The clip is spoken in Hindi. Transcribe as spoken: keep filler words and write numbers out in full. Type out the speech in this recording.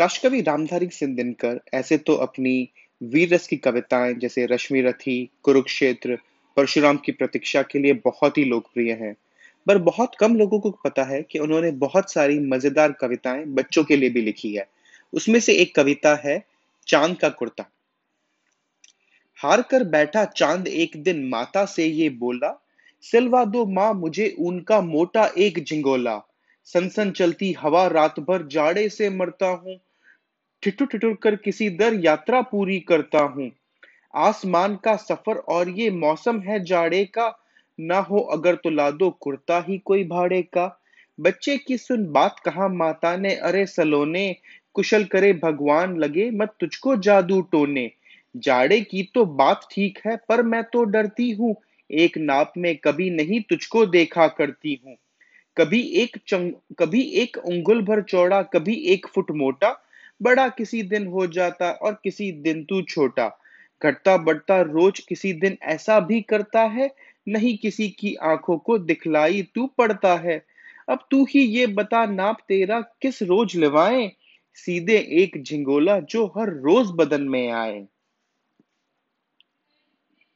राष्ट्रकवि रामधारी सिंह दिनकर ऐसे तो अपनी वीर रस की कविताएं जैसे रश्मि रथी, कुरुक्षेत्र, परशुराम की प्रतीक्षा के लिए बहुत ही लोकप्रिय हैं, पर बहुत कम लोगों को पता है कि उन्होंने बहुत सारी मजेदार कविताएं बच्चों के लिए भी लिखी है। उसमें से एक कविता है चांद का कुर्ता। हार कर बैठा चांद एक दिन माता से ये बोला, सिलवा दो माँ मुझे ऊन का मोटा एक झिंगोला। सनसन चलती हवा रात भर जाड़े से मरता हूँ, ठिठुर ठिठुर कर किसी दर यात्रा पूरी करता हूँ। आसमान का सफर और ये मौसम है जाड़े का, ना हो अगर तो ला दो कुर्ता ही कोई भाड़े का। बच्चे की सुन बात कहा माता ने, अरे सलोने कुशल करे भगवान लगे मत तुझको जादू टोने। जाड़े की तो बात ठीक है पर मैं तो डरती हूँ, एक नाप में कभी नहीं तुझको देखा करती हूँ। कभी एक चंग कभी एक उंगुल भर चौड़ा, कभी एक फुट मोटा, बड़ा किसी दिन हो जाता और किसी दिन तू छोटा। घटता बढ़ता रोज किसी दिन ऐसा भी करता है, नहीं किसी की आंखों को दिखलाई तू पड़ता है। अब तू ही ये बता नाप तेरा किस रोज लिवाएं, सीधे एक झिंगोला जो हर रोज बदन में आए।